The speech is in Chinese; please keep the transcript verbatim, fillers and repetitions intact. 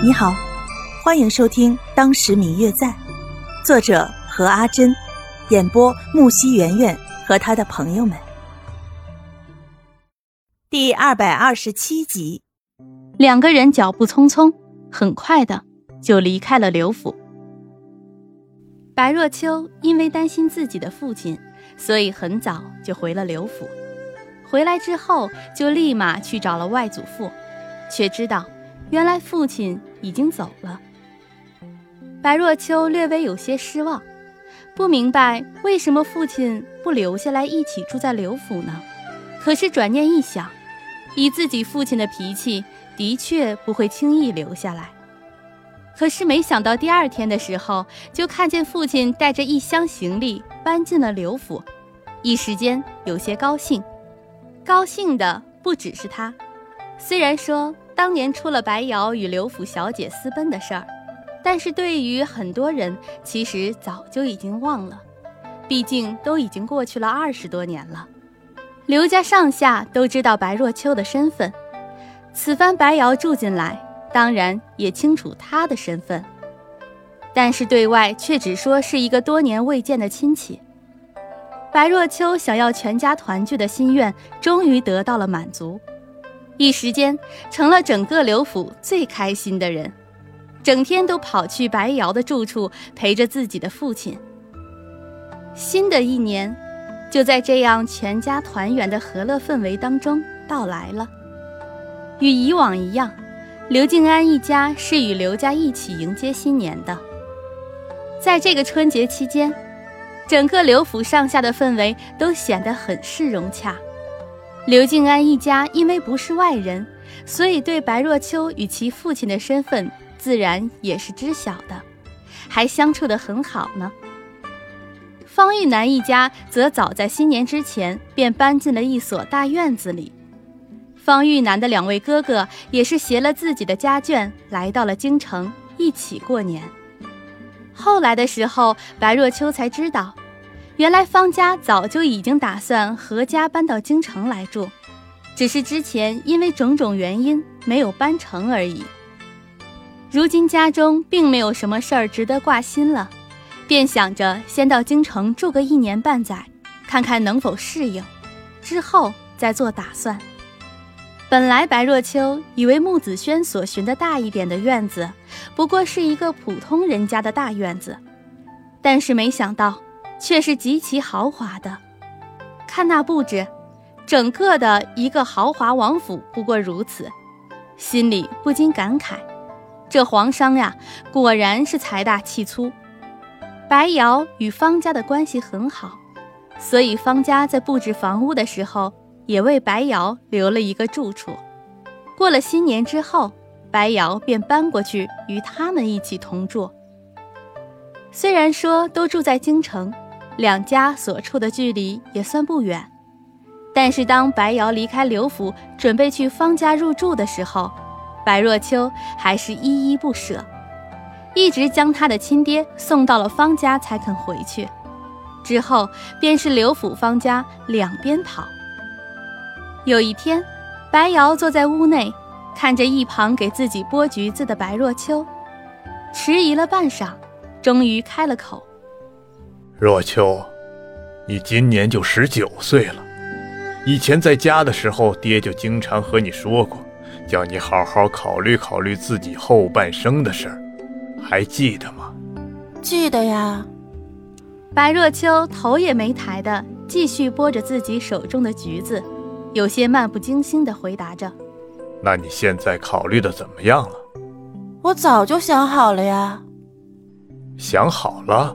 你好，欢迎收听《当时明月在》，作者何阿珍，演播木西圆圆和他的朋友们。第二百二十七集，两个人脚步匆匆，很快的就离开了刘府。白若秋因为担心自己的父亲，所以很早就回了刘府。回来之后就立马去找了外祖父，却知道原来父亲已经走了。白若秋略微有些失望，不明白为什么父亲不留下来一起住在刘府呢？可是转念一想，以自己父亲的脾气，的确不会轻易留下来。可是没想到第二天的时候，就看见父亲带着一箱行李搬进了刘府，一时间有些高兴。高兴的不只是他，虽然说当年出了白瑶与刘府小姐私奔的事儿，但是对于很多人其实早就已经忘了，毕竟都已经过去了二十多年了。刘家上下都知道白若秋的身份，此番白瑶住进来，当然也清楚她的身份，但是对外却只说是一个多年未见的亲戚。白若秋想要全家团聚的心愿终于得到了满足，一时间成了整个刘府最开心的人，整天都跑去白瑶的住处陪着自己的父亲。新的一年就在这样全家团圆的和乐氛围当中到来了。与以往一样，刘静安一家是与刘家一起迎接新年的。在这个春节期间，整个刘府上下的氛围都显得很是融洽。刘静安一家因为不是外人，所以对白若秋与其父亲的身份自然也是知晓的，还相处得很好呢。方玉南一家则早在新年之前便搬进了一所大院子里。方玉南的两位哥哥也是携了自己的家眷来到了京城一起过年。后来的时候，白若秋才知道，原来方家早就已经打算合家搬到京城来住，只是之前因为种种原因没有搬成而已。如今家中并没有什么事儿值得挂心了，便想着先到京城住个一年半载，看看能否适应，之后再做打算。本来白若秋以为穆子轩所寻的大一点的院子不过是一个普通人家的大院子，但是没想到却是极其豪华的。看那布置，整个的一个豪华王府不过如此，心里不禁感慨，这皇商呀，果然是财大气粗。白瑶与方家的关系很好，所以方家在布置房屋的时候也为白瑶留了一个住处。过了新年之后，白瑶便搬过去与他们一起同住。虽然说都住在京城，两家所处的距离也算不远，但是当白瑶离开刘府准备去方家入住的时候，白若秋还是依依不舍，一直将他的亲爹送到了方家才肯回去，之后便是刘府方家两边跑。有一天，白瑶坐在屋内看着一旁给自己剥橘子的白若秋，迟疑了半晌，终于开了口。若秋，你今年就十九岁了，以前在家的时候爹就经常和你说过，叫你好好考虑考虑自己后半生的事儿，还记得吗？记得呀。白若秋头也没抬的继续剥着自己手中的橘子，有些漫不经心的回答着。那你现在考虑的怎么样了？我早就想好了呀。想好了？